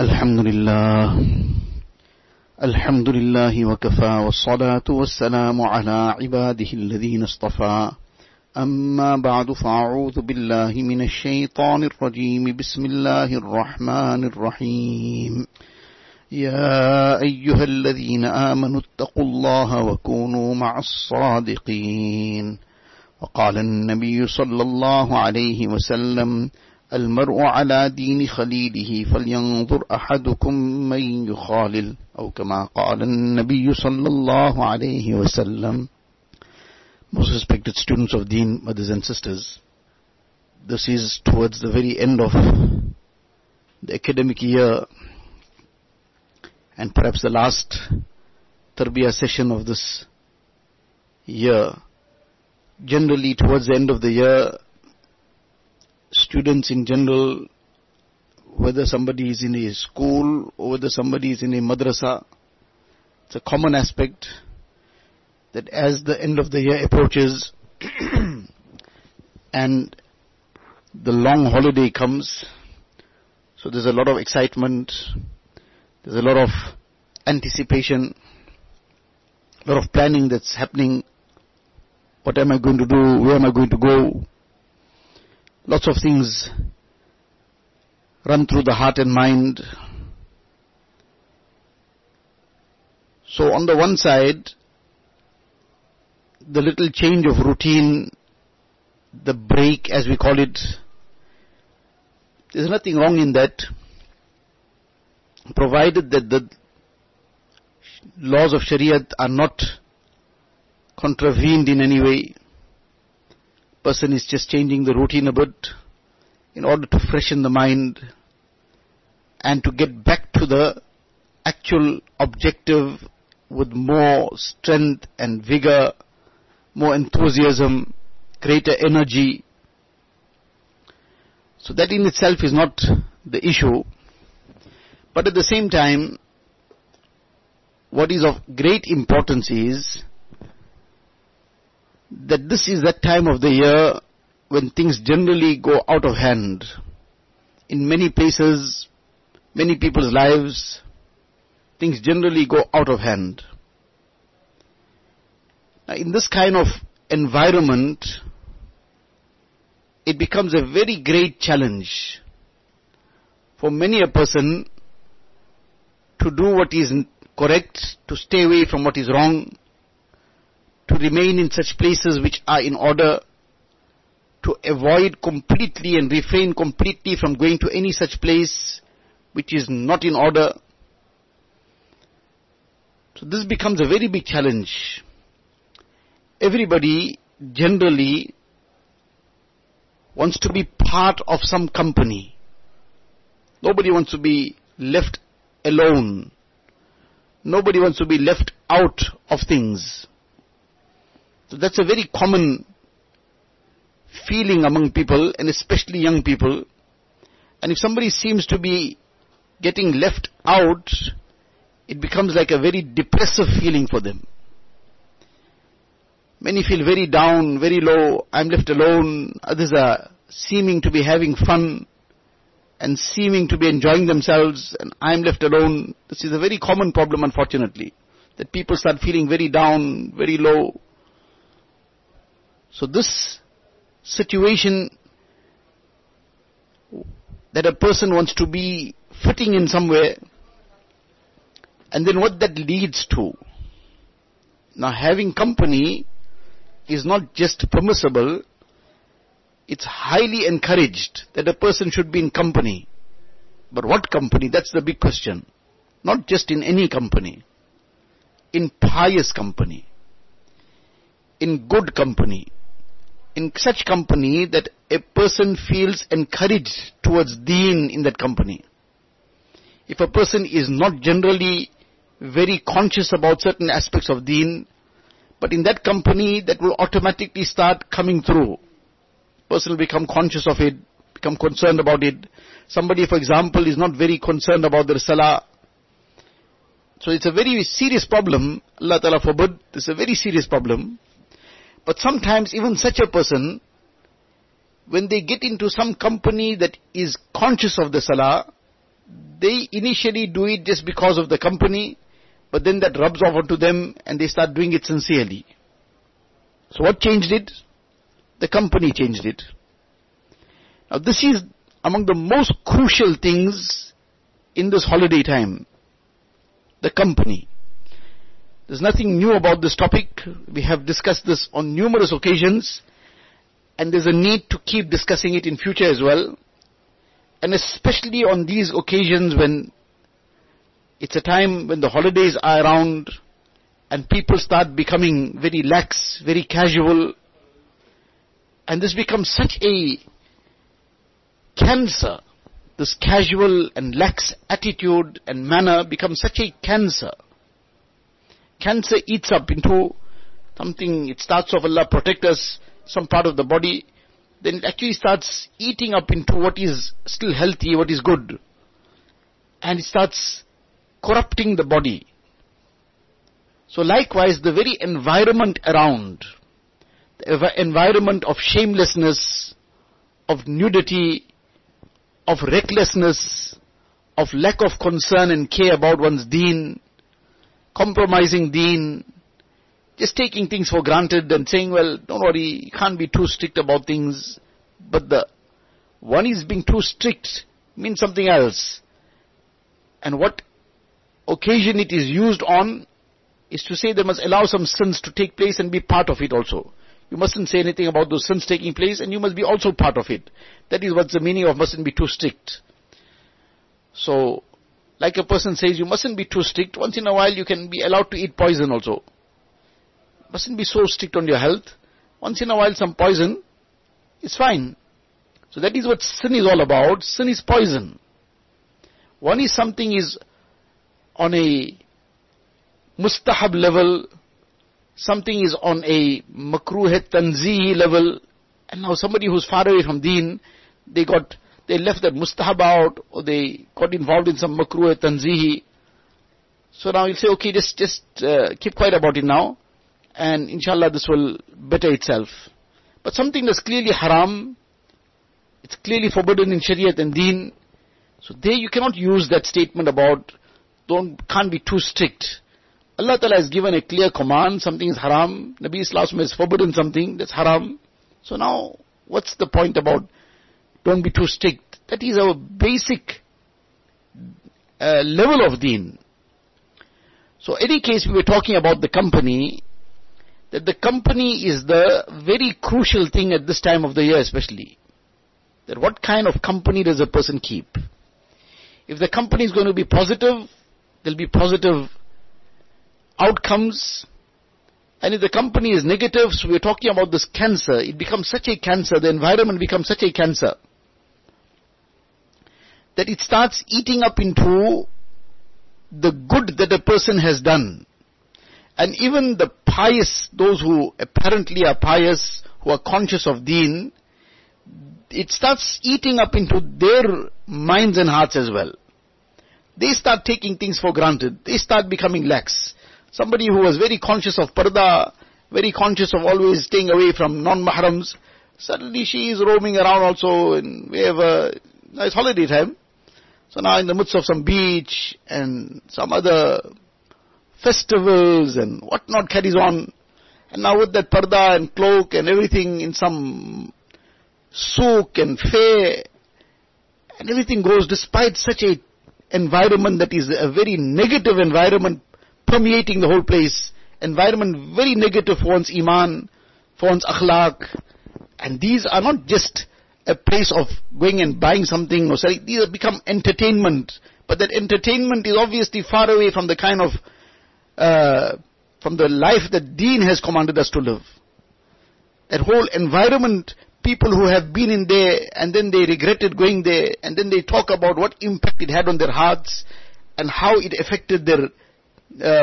الحمد لله وكفى والصلاة والسلام على عباده الذين اصطفى أما بعد فأعوذ بالله من الشيطان الرجيم بسم الله الرحمن الرحيم يا أيها الذين آمنوا اتقوا الله وكونوا مع الصادقين وقال النبي صلى الله عليه وسلم المرء على دين خليله فلينظر أحدكم من يخالل أو كما قال النبي صلى الله عليه وسلم. Most respected students of Deen, mothers and sisters, this is towards the very end of the academic year and perhaps the last Tarbiyah session of this year. Generally, towards the end of the year, students in general, whether somebody is in a school or whether somebody is in a madrasa, it's a common aspect that as the end of the year approaches and the long holiday comes, so there's a lot of excitement, there's a lot of anticipation, a lot of planning that's happening. What am I going to do? Where am I going to go? Lots of things run through the heart and mind. So on the one side, the little change of routine, the break as we call it, there's nothing wrong in that, provided that the laws of Shariat are not contravened in any way. Person is just changing the routine a bit in order to freshen the mind and to get back to the actual objective with more strength and vigor, more enthusiasm, greater energy. So that in itself is not the issue. But at the same time, what is of great importance is that this is that time of the year when things generally go out of hand. In many places, many people's lives, things generally go out of hand. Now, in this kind of environment, it becomes a very great challenge for many a person to do what is correct, to stay away from what is wrong, to remain in such places which are in order, to avoid completely and refrain completely from going to any such place which is not in order. So this becomes a very big challenge. Everybody generally wants to be part of some company. Nobody wants to be left alone. Nobody wants to be left out of things. So that's a very common feeling among people, and especially young people. And if somebody seems to be getting left out, it becomes like a very depressive feeling for them. Many feel very down, very low. I'm left alone. Others are seeming to be having fun and seeming to be enjoying themselves, and I'm left alone. This is a very common problem, unfortunately, that people start feeling very down, very low. So this situation that a person wants to be fitting in somewhere, and then what that leads to. Now, having company is not just permissible, it's highly encouraged that a person should be in company. But what company? That's the big question. Not just in any company. In pious company. In good company. In such company that a person feels encouraged towards deen in that company. If a person is not generally very conscious about certain aspects of deen, but in that company that will automatically start coming through. Person will become conscious of it, become concerned about it. Somebody, for example, is not very concerned about their salah. So it's a very serious problem. Allah Ta'ala forbid, this is a very serious problem. But sometimes even such a person, when they get into some company that is conscious of the salah, they initially do it just because of the company, but then that rubs off onto them and they start doing it sincerely. So what changed it? The company changed it. Now this is among the most crucial things in this holiday time. The company. There's nothing new about this topic. We have discussed this on numerous occasions, and there's a need to keep discussing it in future as well. And especially on these occasions when it's a time when the holidays are around and people start becoming very lax, very casual. And this becomes such a cancer. This casual and lax attitude and manner becomes such a cancer. Cancer eats up into something. It starts off, Allah protect us, some part of the body. Then it actually starts eating up into what is still healthy, what is good. And it starts corrupting the body. So likewise, the very environment around, the environment of shamelessness, of nudity, of recklessness, of lack of concern and care about one's deen, compromising deen, just taking things for granted and saying, well, don't worry, you can't be too strict about things. But the one is being too strict means something else. And what occasion it is used on is to say they must allow some sins to take place and be part of it also. You mustn't say anything about those sins taking place and you must be also part of it. That is what's the meaning of mustn't be too strict. So, like a person says, you mustn't be too strict. Once in a while you can be allowed to eat poison also. Mustn't be so strict on your health. Once in a while some poison is fine. So that is what sin is all about. Sin is poison. One is something is on a mustahab level, something is on a makruh tanzihi level, and now somebody who's far away from deen, they left that mustahab out, or they got involved in some makruh tanzihi. So now you'll say, okay, just keep quiet about it now, and inshallah this will better itself. But something that's clearly haram, it's clearly forbidden in Shariat and Deen, so there you cannot use that statement about can't be too strict. Allah Ta'ala has given a clear command, something is haram, Nabi Islam has forbidden something that's haram. So now, what's the point about don't be too strict? That is our basic level of deen. So in any case, we were talking about the company, that the company is the very crucial thing at this time of the year especially. That what kind of company does a person keep? If the company is going to be positive, there'll be positive outcomes. And if the company is negative, so we're talking about this cancer, it becomes such a cancer, the environment becomes such a cancer, that it starts eating up into the good that a person has done. And even the pious, those who apparently are pious, who are conscious of deen, it starts eating up into their minds and hearts as well. They start taking things for granted. They start becoming lax. Somebody who was very conscious of parda, very conscious of always staying away from non-mahrams, suddenly she is roaming around also, and wherever. Now it's holiday time. So now in the midst of some beach and some other festivals and whatnot carries on. And now with that parda and cloak and everything in some souk and fair, and everything goes despite such a environment that is a very negative environment permeating the whole place. Environment very negative for one's iman, for one's akhlaq. And these are not just a place of going and buying something or selling. These have become entertainment. But that entertainment is obviously far away from the kind of, from the life that Deen has commanded us to live. That whole environment, people who have been in there and then they regretted going there, and then they talk about what impact it had on their hearts and how it affected their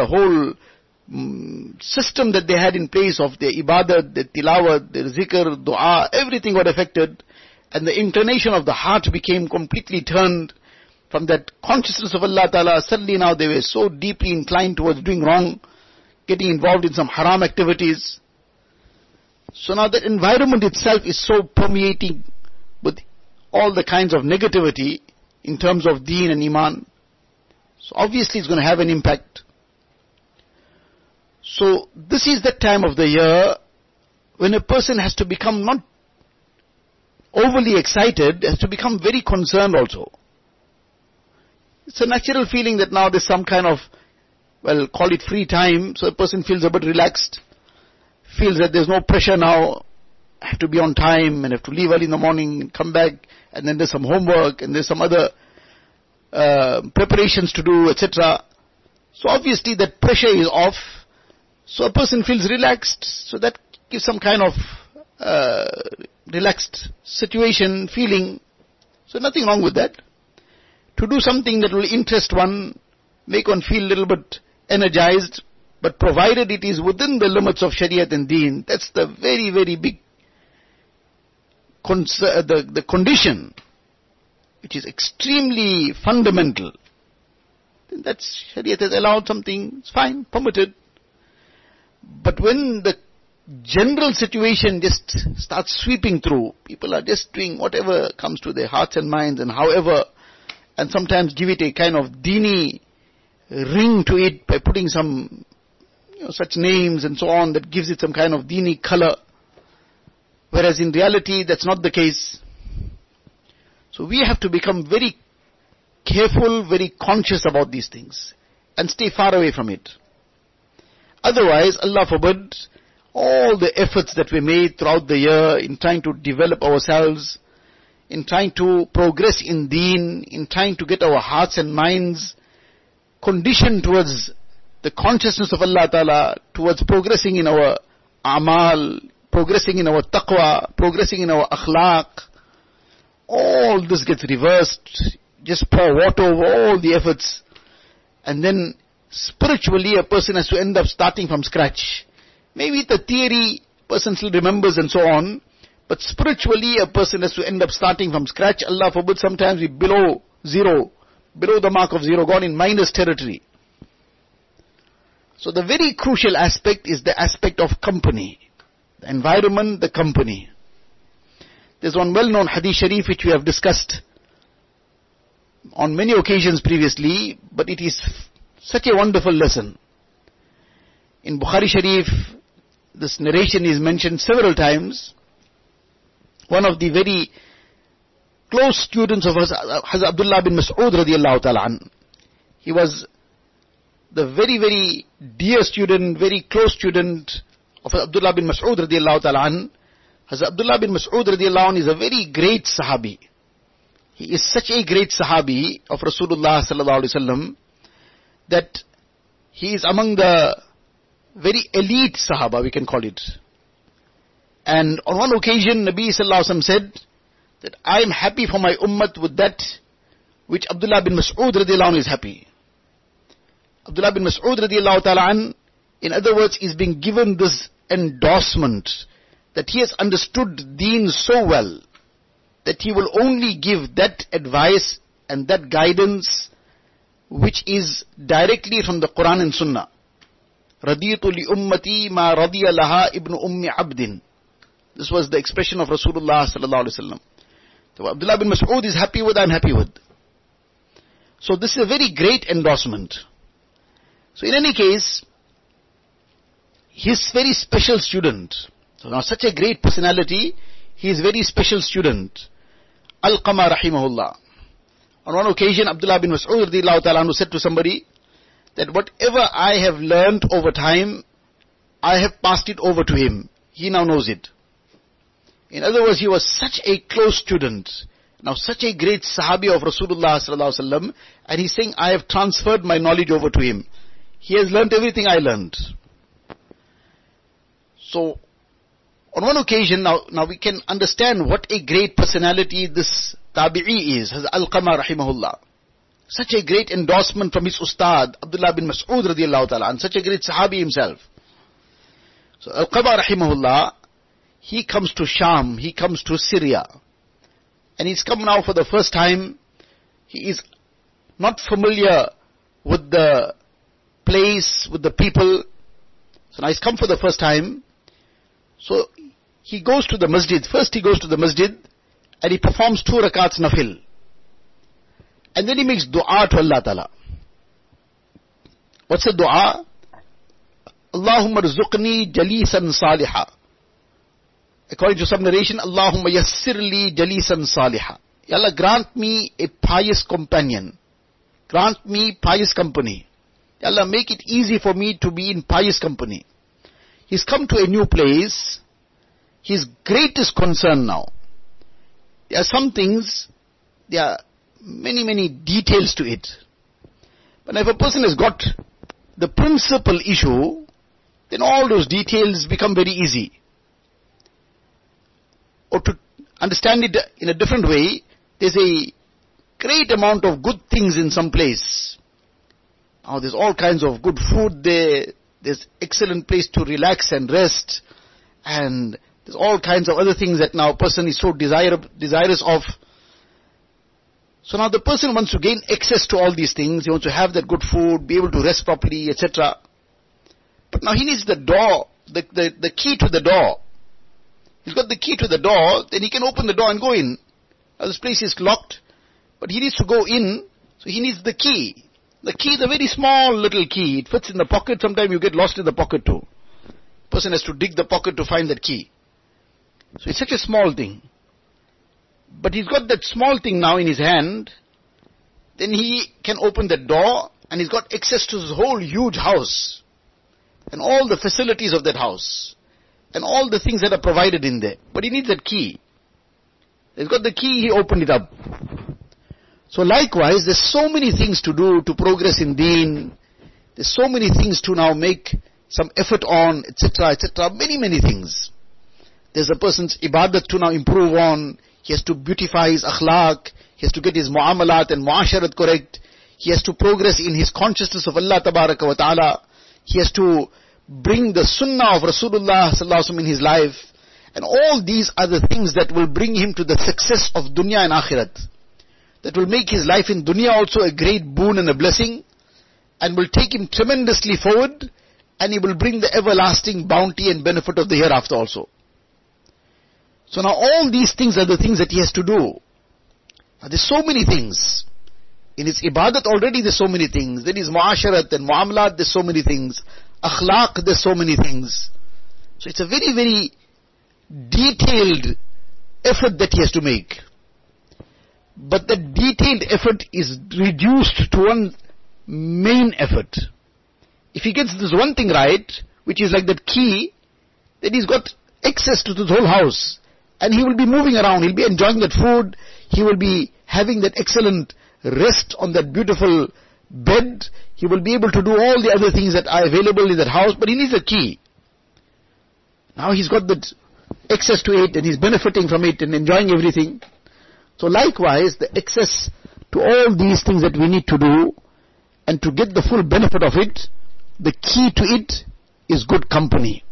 whole system that they had in place of their ibadat, their tilawat, their zikr, dua, everything got affected, and the inclination of the heart became completely turned from that consciousness of Allah Ta'ala. Suddenly now they were so deeply inclined towards doing wrong, getting involved in some haram activities. So now the environment itself is so permeating with all the kinds of negativity in terms of deen and iman. So obviously it's going to have an impact. So this is the time of the year when a person has to become not overly excited, has to become very concerned also. It's a natural feeling that now there's some kind of, well, call it free time, so a person feels a bit relaxed, feels that there's no pressure now, I have to be on time and have to leave early in the morning and come back, and then there's some homework and there's some other preparations to do, etc. So obviously that pressure is off, so a person feels relaxed, so that gives some kind of relaxed situation, feeling. So nothing wrong with that. To do something that will interest one, make one feel a little bit energized, but provided it is within the limits of Shariat and Deen, that's the very, very big the condition, which is extremely fundamental. Then that's Shariat has allowed something, it's fine, permitted. But when the general situation just starts sweeping through, people are just doing whatever comes to their hearts and minds and however, and sometimes give it a kind of Deeni ring to it by putting some, you know, such names and so on that gives it some kind of Deeni color, whereas in reality that's not the case. So we have to become very careful, very conscious about these things and stay far away from it. Otherwise, Allah forbid, all the efforts that we made throughout the year in trying to develop ourselves, in trying to progress in deen, in trying to get our hearts and minds conditioned towards the consciousness of Allah Ta'ala, towards progressing in our amal, progressing in our taqwa, progressing in our akhlaq, all this gets reversed, just pour water over all the efforts, and then spiritually a person has to end up starting from scratch. Maybe the theory person still remembers and so on, but spiritually a person has to end up starting from scratch. Allah forbid, sometimes we're below zero, below the mark of zero, gone in minus territory. So the very crucial aspect is the aspect of company, the environment, the company. There's one well-known hadith sharif which we have discussed on many occasions previously, but it is such a wonderful lesson. In Bukhari Sharif, this narration is mentioned several times. One of the very close students of Hazrat Abdullah bin Mas'ud radiallahu ta'ala an. He was the very, very dear student, very close student of Abdullah bin Mas'ud radiallahu ta'ala an. Hazrat Abdullah bin Mas'ud radiallahu an is a very great sahabi. He is such a great sahabi of Rasulullah sallallahu alayhi wa sallam that he is among the very elite sahaba, we can call it. And on one occasion, Nabi sallallahu alayhi wa sallam said that I am happy for my ummat with that which Abdullah bin Mas'ud radiallahu anhu is happy. Abdullah bin Mas'ud radiallahu ta'ala anhu, in other words, is being given this endorsement that he has understood deen so well that he will only give that advice and that guidance which is directly from the Quran and Sunnah. Raditu li ummati ma radiya laha ibn ummi abdin. This was the expression of Rasulullah sallallahu alaihi wasallam. So Abdullah bin Mas'ud is happy with, I'm happy with. So this is a very great endorsement. So in any case, his very special student. So now such a great personality, he is very special student. Alqamah rahimahullah. On one occasion, Abdullah bin Mas'ud radiyallahu ta'ala anhu said to somebody that whatever I have learnt over time, I have passed it over to him. He now knows it. In other words, he was such a close student, now such a great sahabi of Rasulullah sallallahu alaihi wasallam, and he's saying, I have transferred my knowledge over to him. He has learnt everything I learnt. So, on one occasion, now we can understand what a great personality this tabi'i is, Hazrat Alqamah rahimahullah. Such a great endorsement from his ustad, Abdullah bin Mas'ud radiallahu ta'ala, and such a great sahabi himself. So Alqamah rahimahullah, he comes to Sham, he comes to Syria. And he's come now for the first time. He is not familiar with the place, with the people. So now he's come for the first time. So he goes to the masjid. First he goes to the masjid and he performs 2 rakats nafil. And then he makes dua to Allah Ta'ala. What's the dua? Allahumma rzuqni jalisan saliha. According to some narration, Allahumma yassirli jalisan saliha. Ya Allah, grant me a pious companion. Grant me pious company. Ya Allah, make it easy for me to be in pious company. He's come to a new place. His greatest concern now. There are some things, there are many, many details to it. But if a person has got the principal issue, then all those details become very easy. Or to understand it in a different way, there's a great amount of good things in some place. Oh, there's all kinds of good food there. There's excellent place to relax and rest. And there's all kinds of other things that now a person is so desirous of. So now the person wants to gain access to all these things. He wants to have that good food, be able to rest properly, etc. But now he needs the door, the key to the door. He's got the key to the door, then he can open the door and go in. Now this place is locked, but he needs to go in, so he needs the key. The key is a very small little key. It fits in the pocket. Sometimes you get lost in the pocket too. Person has to dig the pocket to find that key. So it's such a small thing. But he's got that small thing now in his hand. Then he can open the door and he's got access to his whole huge house. And all the facilities of that house. And all the things that are provided in there. But he needs that key. He's got the key, he opened it up. So likewise, there's so many things to do to progress in deen. There's so many things to now make some effort on, etc., etc. Many, many things. There's a person's ibadat to now improve on. He has to beautify his akhlaq. He has to get his muamalat and muasharat correct. He has to progress in his consciousness of Allah tabaraka wa ta'ala. He has to bring the sunnah of Rasulullah sallallahu alaihi wasallam in his life. And all these are the things that will bring him to the success of dunya and akhirat. That will make his life in dunya also a great boon and a blessing, and will take him tremendously forward, and he will bring the everlasting bounty and benefit of the hereafter also. So now all these things are the things that he has to do. Now there's so many things. In his ibadat already there's so many things. Then his muasharat and muamalat there's so many things. Akhlaq there's so many things. So it's a very, very detailed effort that he has to make. But the detailed effort is reduced to one main effort. If he gets this one thing right, which is like that key, then he's got access to this whole house. And he will be moving around, he'll be enjoying that food, he will be having that excellent rest on that beautiful bed, he will be able to do all the other things that are available in that house, but he needs a key. Now he's got that access to it and he's benefiting from it and enjoying everything. So likewise, the access to all these things that we need to do, and to get the full benefit of it, the key to it is good company.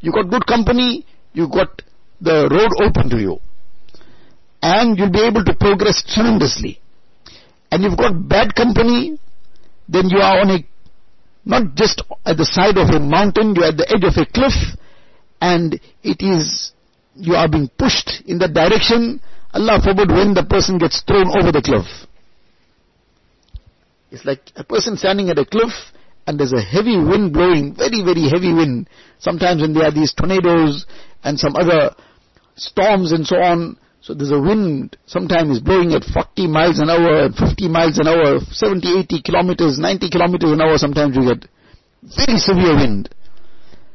You got good company, you got the road open to you. And you'll be able to progress tremendously. And you've got bad company, then you are on a, not just at the side of a mountain, you're at the edge of a cliff, and it is, you are being pushed in that direction. Allah forbid when the person gets thrown over the cliff. It's like a person standing at a cliff and there's a heavy wind blowing, very, very heavy wind. Sometimes when there are these tornadoes and some other storms and so on, so there's a wind sometimes is blowing at 40 miles an hour, 50 miles an hour, 70, 80 kilometers, 90 kilometers an hour sometimes you get. Very severe wind.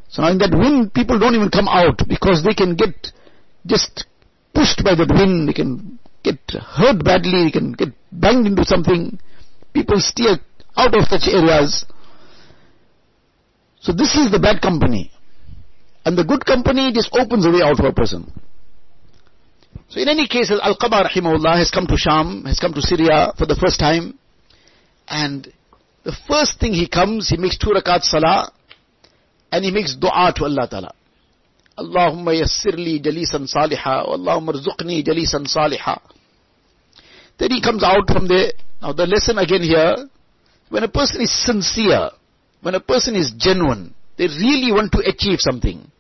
So now in that wind people don't even come out because they can get just pushed by that wind, they can get hurt badly, they can get banged into something. People steer out of such areas. So this is the bad company. And the good company just opens the way out for a person. So in any case, Alqamah rahimahullah has come to Sham, has come to Syria for the first time. And the first thing he comes, he makes 2 rakat salah and he makes dua to Allah Ta'ala. Allahumma yassirli jalisan saliha, Allahumma rzuqni jalisan saliha. Then he comes out from there. Now the lesson again here, when a person is sincere, when a person is genuine, they really want to achieve something.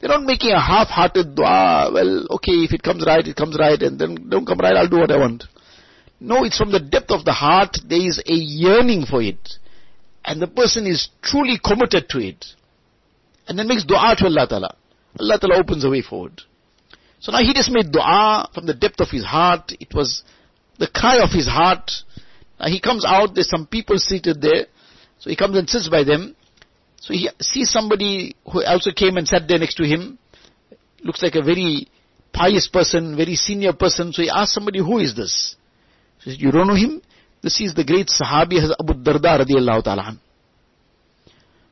They're not making a half-hearted dua, well, okay, if it comes right, and then don't come right, I'll do what I want. No, it's from the depth of the heart. There is a yearning for it, and the person is truly committed to it, and then makes dua to Allah Ta'ala. Allah Ta'ala opens a way forward. So now he just made dua from the depth of his heart. It was the cry of his heart. Now he comes out, there's some people seated there, so he comes and sits by them. So he sees somebody who also came and sat there next to him. Looks like a very pious person, very senior person. So he asks somebody, who is this? He says, you don't know him? This is the great Sahabi Abu Darda radiallahu ta'ala.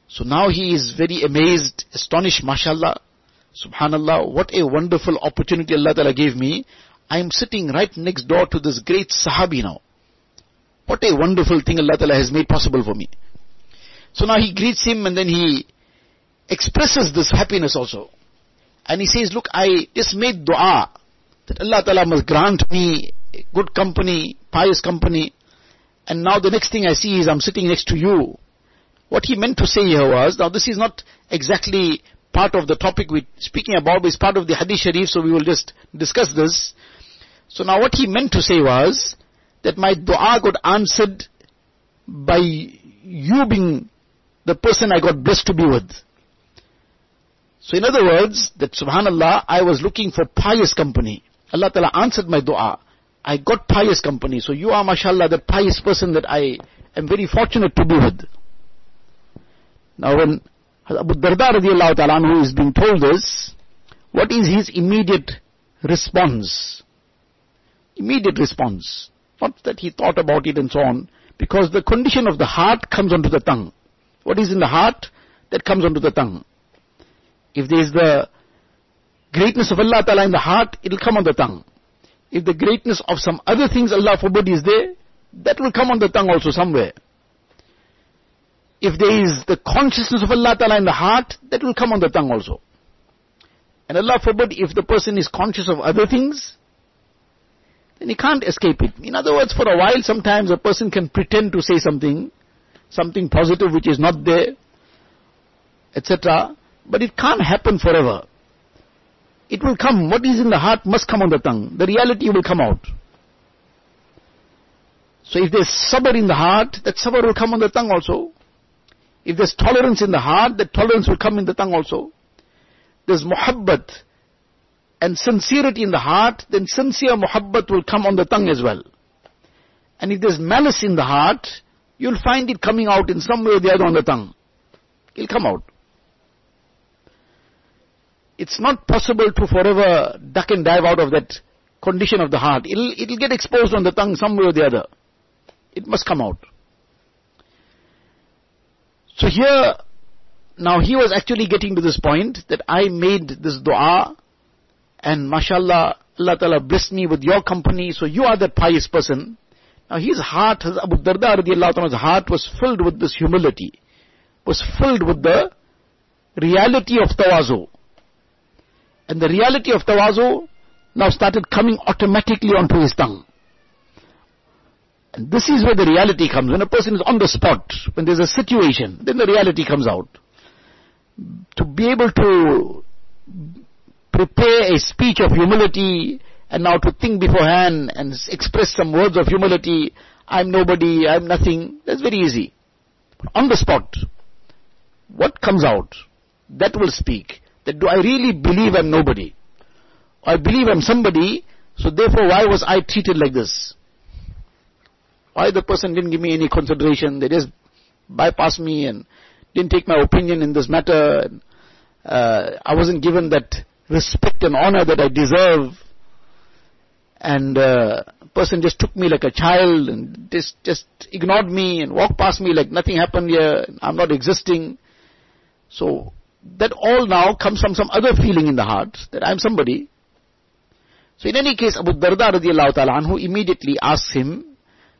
So now he is very amazed, astonished, mashallah, subhanallah, what a wonderful opportunity Allah Ta'ala gave me. I am sitting right next door to this great Sahabi now. What a wonderful thing Allah Ta'ala has made possible for me. So now he greets him and then he expresses this happiness also. And he says, look, I just made dua that Allah Ta'ala must grant me good company, pious company. And now the next thing I see is I'm sitting next to you. What he meant to say here was, now this is not exactly part of the topic we're speaking about, but it's part of the Hadith Sharif, so we will just discuss this. So now what he meant to say was, that my dua got answered by you being the person I got blessed to be with. So in other words, that subhanallah, I was looking for pious company. Allah Ta'ala answered my dua. I got pious company. So you are mashallah the pious person that I am very fortunate to be with. Now when Abu Darda radiallahu ta'ala anhu is being told this, what is his immediate response? Immediate response. Not that he thought about it and so on, because the condition of the heart comes onto the tongue. What is in the heart, that comes onto the tongue. If there is the greatness of Allah Ta'ala in the heart, it will come on the tongue. If the greatness of some other things, Allah forbid, is there, that will come on the tongue also somewhere. If there is the consciousness of Allah Ta'ala in the heart, that will come on the tongue also. And Allah forbid, if the person is conscious of other things, then he can't escape it. In other words, for a while, sometimes a person can pretend to say something positive which is not there, etc. But it can't happen forever. It will come. What is in the heart must come on the tongue. The reality will come out. So if there's sabr in the heart, that sabr will come on the tongue also. If there's tolerance in the heart, that tolerance will come in the tongue also. There's muhabbat and sincerity in the heart, then sincere muhabbat will come on the tongue as well. And if there's malice in the heart, you'll find it coming out in some way or the other on the tongue. It'll come out. It's not possible to forever duck and dive out of that condition of the heart. It'll get exposed on the tongue some way or the other. It must come out. So here, now he was actually getting to this point that I made this dua, and mashallah, Allah Ta'ala blessed me with your company, so you are that pious person. Now his heart, Abu Darda radiallahu anhu's heart was filled with this humility, was filled with the reality of tawazu. And the reality of tawazu now started coming automatically onto his tongue. And this is where the reality comes. When a person is on the spot, when there's a situation, then the reality comes out. To be able to prepare a speech of humility, and now to think beforehand and express some words of humility, I'm nobody, I'm nothing, that's very easy. But on the spot, what comes out, that will speak. That do I really believe I'm nobody? I believe I'm somebody, so therefore why was I treated like this? Why the person didn't give me any consideration, they just bypassed me and didn't take my opinion in this matter. And, I wasn't given that respect and honor that I deserve. And person just took me like a child and just ignored me and walked past me like nothing happened here, I'm not existing. So that all now comes from some other feeling in the heart, that I'm somebody. So in any case, Abu Darda radiallahu ta'ala anhu immediately asks him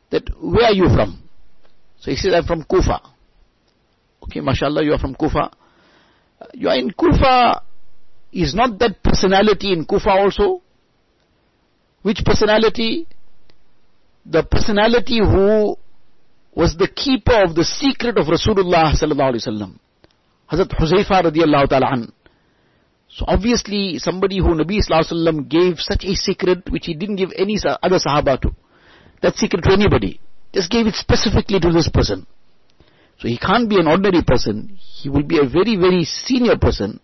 that, where are you from? So he says, I'm from Kufa. Okay, mashallah, you are from Kufa. You are in Kufa. Is not that personality in Kufa also? Which personality? The personality who was the keeper of the secret of Rasulullah sallallahu alaihi wasallam, Hazrat Huzaifa radiallahu ta'ala an. So obviously somebody who Nabi sallallahu alaihi wasallam gave such a secret which he didn't give any other sahaba to. that secret to anybody. Just gave it specifically to this person. So he can't be an ordinary person. He will be a very, very senior person,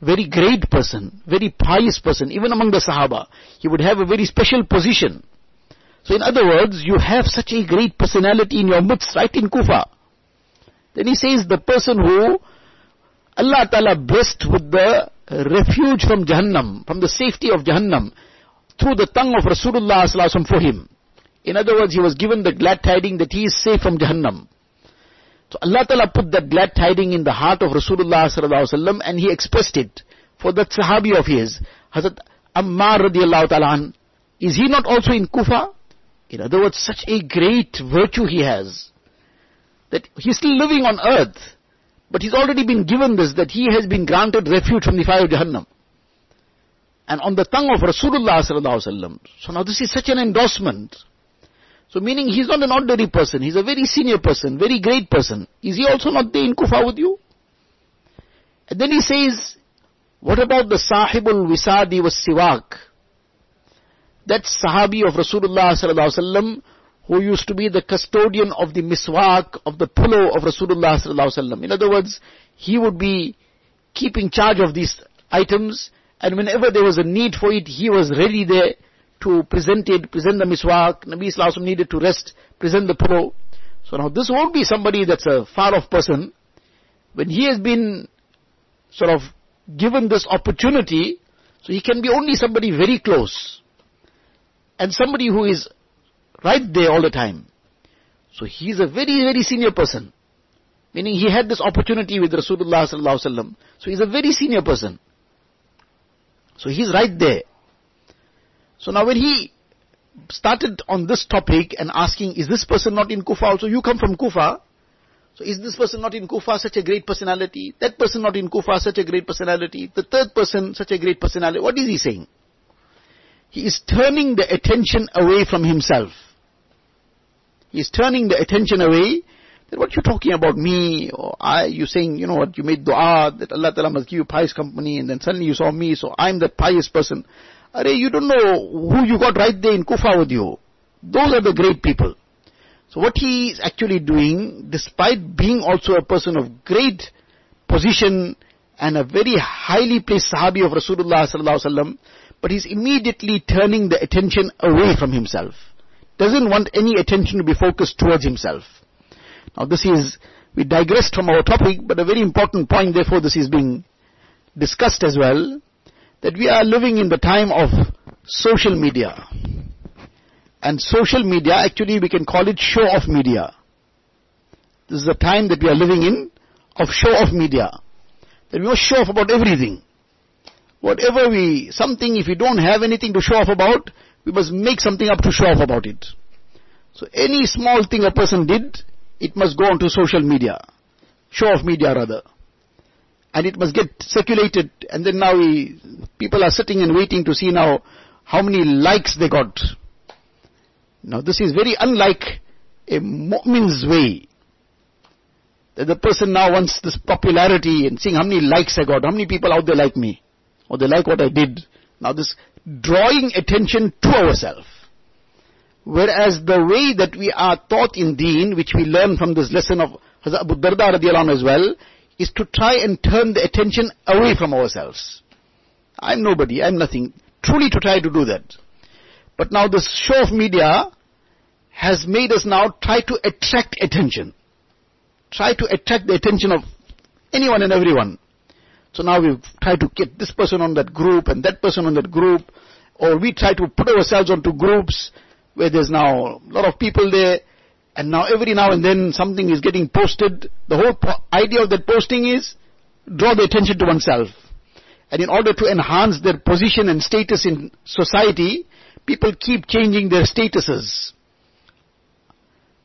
very great person, very pious person. Even among the Sahaba, he would have a very special position. So in other words, you have such a great personality in your midst, right in Kufa. Then he says, the person who Allah Ta'ala blessed with the refuge from Jahannam, from the safety of Jahannam, through the tongue of Rasulullah Sallallahu Alaihi Wasallam for him. In other words, he was given the glad tiding that he is safe from Jahannam. So Allah Ta'ala put that glad tiding in the heart of Rasulullah Sallallahu Alaihi Wasallam, and he expressed it for that Sahabi of his, Hazrat Ammar radiallahu ta'ala. Is he not also in Kufa? In other words, such a great virtue he has, that he's still living on earth, but he's already been given this, that he has been granted refuge from the fire of Jahannam. And on the tongue of Rasulullah Sallallahu Alaihi Wasallam. So now this is such an endorsement. So meaning he's not an ordinary person, he's a very senior person, very great person. Is he also not there in Kufa with you? And then he says, what about the Sahibul Wisadi was Siwak? That Sahabi of Rasulullah Sallallahu Alaihi Wasallam, who used to be the custodian of the miswak, of the pillow of Rasulullah Sallallahu Alaihi Wasallam. In other words, he would be keeping charge of these items, and whenever there was a need for it, he was ready there to present the miswak. Nabi Sallallahu Alaihi Wasallam needed to rest, present the pillow. So now this won't be somebody that's a far off person. When he has been sort of given this opportunity, so he can be only somebody very close, and somebody who is right there all the time. So he is a very, very senior person. Meaning he had this opportunity with Rasulullah Sallallahu Alaihi Wasallam. So he's a very senior person. So he's right there. So now when he started on this topic and asking, is this person not in Kufa also? You come from Kufa. So is this person not in Kufa such a great personality? That person not in Kufa such a great personality? The third person such a great personality? What is he saying? He is turning the attention away from himself. He is turning the attention away. Then what you talking about me or I? You saying, you know what, you made dua that Allah Ta'ala must give you pious company, and then suddenly you saw me, so I'm that pious person. Arey, you don't know who you got right there in Kufa with you. Those are the great people. So what he is actually doing, despite being also a person of great position and a very highly placed Sahabi of Rasulullah Sallallahu Alaihi Wasallam, but he's immediately turning the attention away from himself. Doesn't want any attention to be focused towards himself. Now this is, we digressed from our topic, but a very important point, therefore this is being discussed as well, that we are living in the time of social media. And social media, actually we can call it show-off media. This is the time that we are living in, of show-off media. That we must show off about everything. Whatever we, something, if we don't have anything to show off about, we must make something up to show off about it. So any small thing a person did, it must go onto social media, show-off media rather. And it must get circulated, and then now people are sitting and waiting to see now how many likes they got. Now this is very unlike a mu'min's way. That the person now wants this popularity and seeing how many likes I got, how many people out there like me, or they like what I did. Now this drawing attention to ourselves. Whereas the way that we are taught in deen, which we learn from this lesson of Hazrat Abu Darda radiallahu anhu as well, is to try and turn the attention away from ourselves. I'm nobody, I'm nothing. Truly to try to do that. But now this show of media has made us now try to attract attention. Try to attract the attention of anyone and everyone. So now we try to get this person on that group and that person on that group, or we try to put ourselves onto groups where there's now a lot of people there, and now every now and then something is getting posted. The whole idea of that posting is draw the attention to oneself. And in order to enhance their position and status in society, people keep changing their statuses.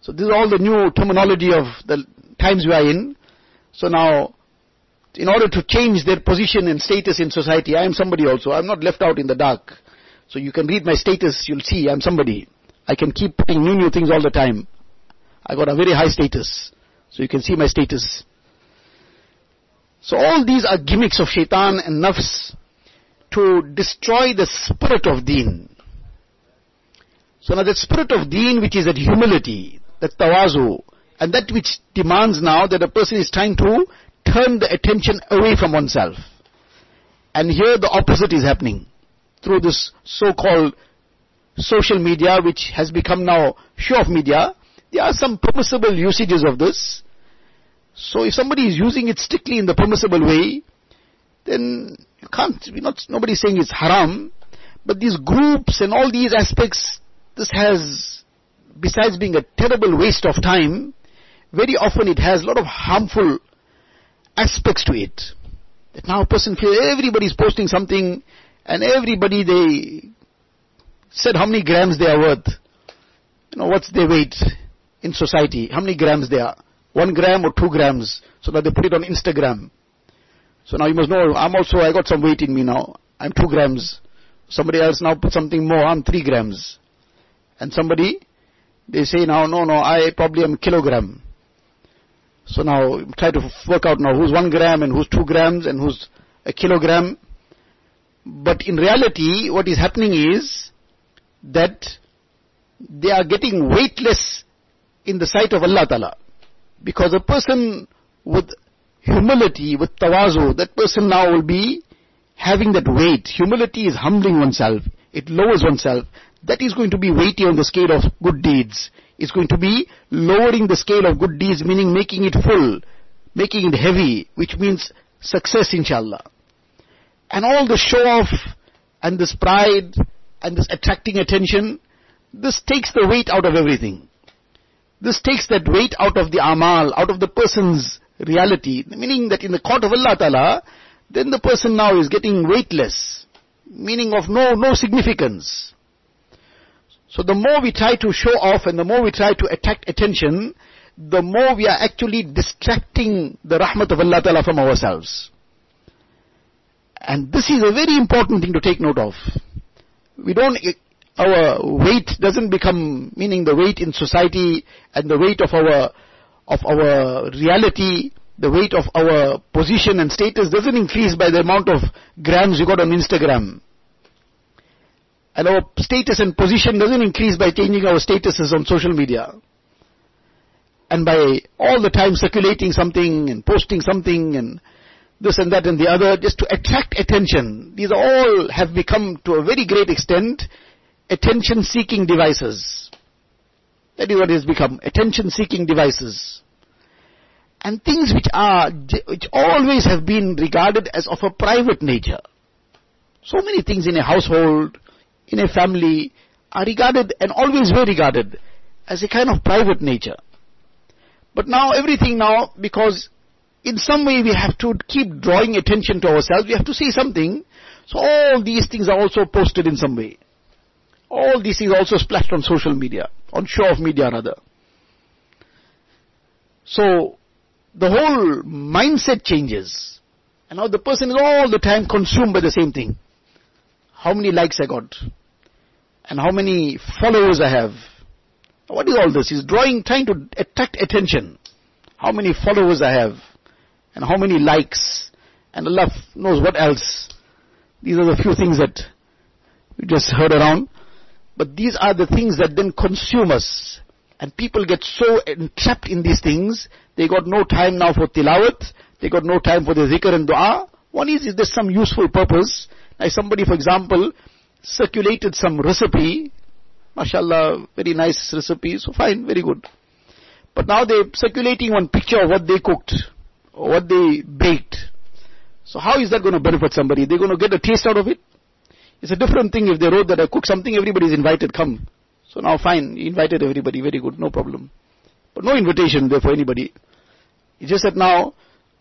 So this is all the new terminology of the times we are in. So now, in order to change their position and status in society, I am somebody also, I am not left out in the dark. So you can read my status, you'll see I am somebody. I can keep putting new things all the time. I got a very high status, so you can see my status. So all these are gimmicks of shaitan and nafs to destroy the spirit of deen. So now that spirit of deen which is that humility, that tawazu, and that which demands now that a person is trying to turn the attention away from oneself. And here the opposite is happening through this so-called social media, which has become now show-off media. There are some permissible usages of this. So if somebody is using it strictly in the permissible way, then you can't, nobody's saying it's haram, but these groups and all these aspects, this has, besides being a terrible waste of time, very often it has a lot of harmful aspects to it. That now a person feels everybody's posting something, and everybody, they said how many grams they are worth. You know, what's their weight in society, how many grams they are. 1 gram or 2 grams, so that they put it on Instagram. So now you must know, I got some weight in me now. I'm 2 grams. Somebody else now put something more, I'm 3 grams. And somebody, they say now, no, I probably am kilogram. So now try to work out now who's 1 gram and who's 2 grams and who's a kilogram. But in reality, what is happening is that they are getting weightless in the sight of Allah Ta'ala. Because a person with humility, with tawazu, that person now will be having that weight. Humility is humbling oneself. It lowers oneself. That is going to be weighty on the scale of good deeds. It's going to be lowering the scale of good deeds, meaning making it full, making it heavy, which means success, inshallah. And all the show-off and this pride and this attracting attention, this takes the weight out of everything. This takes that weight out of the amal, out of the person's reality. Meaning that in the court of Allah Ta'ala, then the person now is getting weightless, meaning of no significance. So the more we try to show off and the more we try to attract attention, the more we are actually distracting the rahmat of Allah Ta'ala from ourselves. And this is a very important thing to take note of. Our weight doesn't become, meaning the weight in society and the weight of our reality, the weight of our position and status doesn't increase by the amount of grams you got on Instagram. And our status and position doesn't increase by changing our statuses on social media. And by all the time circulating something and posting something and this and that and the other, just to attract attention. These all have become to a very great extent attention-seeking devices. That is what it has become. Attention-seeking devices. And things which always have been regarded as of a private nature. So many things in a household, in a family, are regarded and always were regarded as a kind of private nature. But now everything now, because in some way we have to keep drawing attention to ourselves, we have to say something, so all these things are also posted in some way. All this is also splashed on social media, on show-off media rather. So, the whole mindset changes. And now the person is all the time consumed by the same thing. How many likes I got? And how many followers I have? What is all this? He's trying to attract attention. How many followers I have? And how many likes? And Allah knows what else. These are the few things that we just heard around. But these are the things that then consume us. And people get so entrapped in these things, they got no time now for tilawat, they got no time for the zikr and dua. One is there's some useful purpose. Like somebody, for example, circulated some recipe, mashallah, very nice recipe, so fine, very good. But now they're circulating one picture of what they cooked, or what they baked. So how is that going to benefit somebody? They're going to get a taste out of it? It's a different thing if they wrote that I cook something, everybody's invited, come. So now fine, he invited everybody, very good, no problem. But no invitation there for anybody. It's just that now,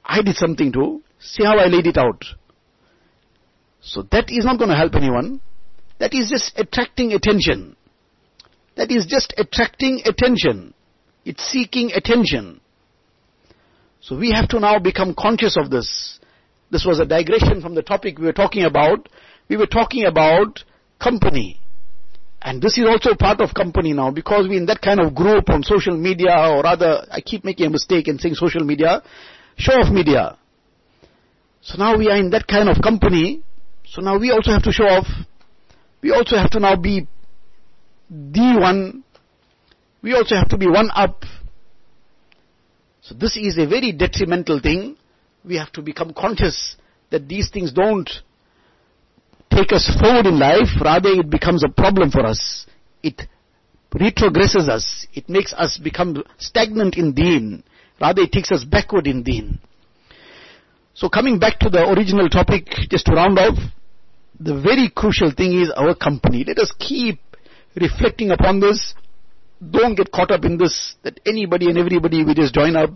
I did something too, see how I laid it out. So that is not going to help anyone. That is just attracting attention. It's seeking attention. So we have to now become conscious of this. This was a digression from the topic we were talking about. We were talking about company. And this is also part of company now, because we're in that kind of group on social media, or rather, I keep making a mistake and saying social media, show-off media. So now we are in that kind of company, so now we also have to show off. We also have to now be the one, we also have to be one up. So this is a very detrimental thing. We have to become conscious that these things don't take us forward in life, rather it becomes a problem for us. It retrogresses us. It makes us become stagnant in deen. Rather it takes us backward in deen. So coming back to the original topic, just to round off, the very crucial thing is our company. Let us keep reflecting upon this. Don't get caught up in this, that anybody and everybody, we just join up.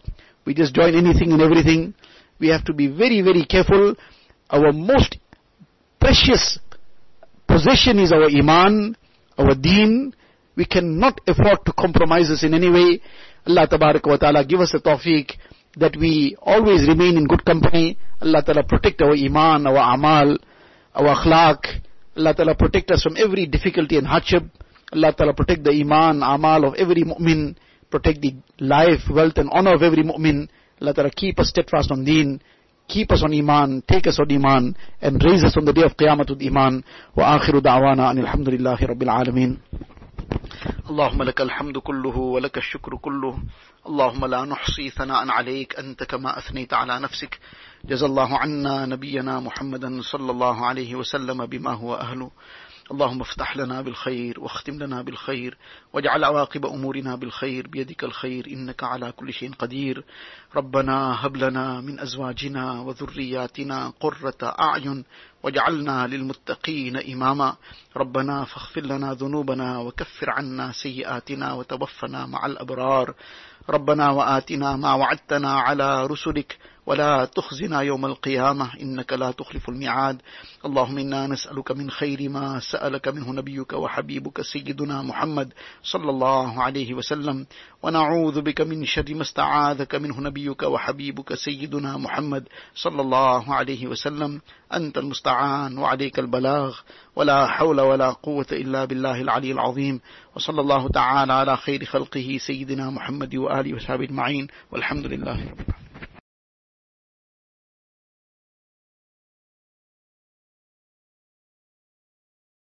We just join anything and everything. We have to be very, very careful. Our most precious possession is our iman, our deen. We cannot afford to compromise this in any way. Allah tabarak wa ta'ala give us the tawfiq that we always remain in good company. Allah ta'ala protect our iman, our amal, our akhlaq. Allah ta'ala protect us from every difficulty and hardship. Allah ta'ala protect the iman, amal of every mu'min. Protect the life, wealth and honor of every mu'min. Allah ta'ala keep us steadfast on deen. Keep us on iman, take us on iman, and raise us on the day of Qiyamah with iman. Wa akhiru da'wana anil hamdulillahi rabbil alameen. Allahumma laka alhamdu kulluhu, wa laka shukru kulluhu. Allahumma la nuhsi thana'an alayk, anta kama athnayta ala nafsik. Jazallahu anna nabiyyana Muhammadan sallallahu alayhi wa sallam bima huwa ahlu. اللهم افتح لنا بالخير واختم لنا بالخير واجعل عواقب أمورنا بالخير بيدك الخير إنك على كل شيء قدير ربنا هب لنا من أزواجنا وذرياتنا قرة أعين وجعلنا للمتقين إماما ربنا فاغفر لنا ذنوبنا وكفر عنا سيئاتنا وتوفنا مع الأبرار ربنا وآتنا ما وعدتنا على رسلك ولا تخزنا يوم القيامة إنك لا تخلف الميعاد اللهم إنا نسألك من خير ما سألك منه نبيك وحبيبك سيدنا محمد صلى الله عليه وسلم ونعوذ بك من شر ما استعاذك منه نبيك وحبيبك سيدنا محمد صلى الله عليه وسلم أنت المستعان وعليك البلاغ ولا حول ولا قوة إلا بالله العلي العظيم وصلى الله تعالى على خير خلقه سيدنا محمد وآله وصحبه أجمعين والحمد لله رب العالمين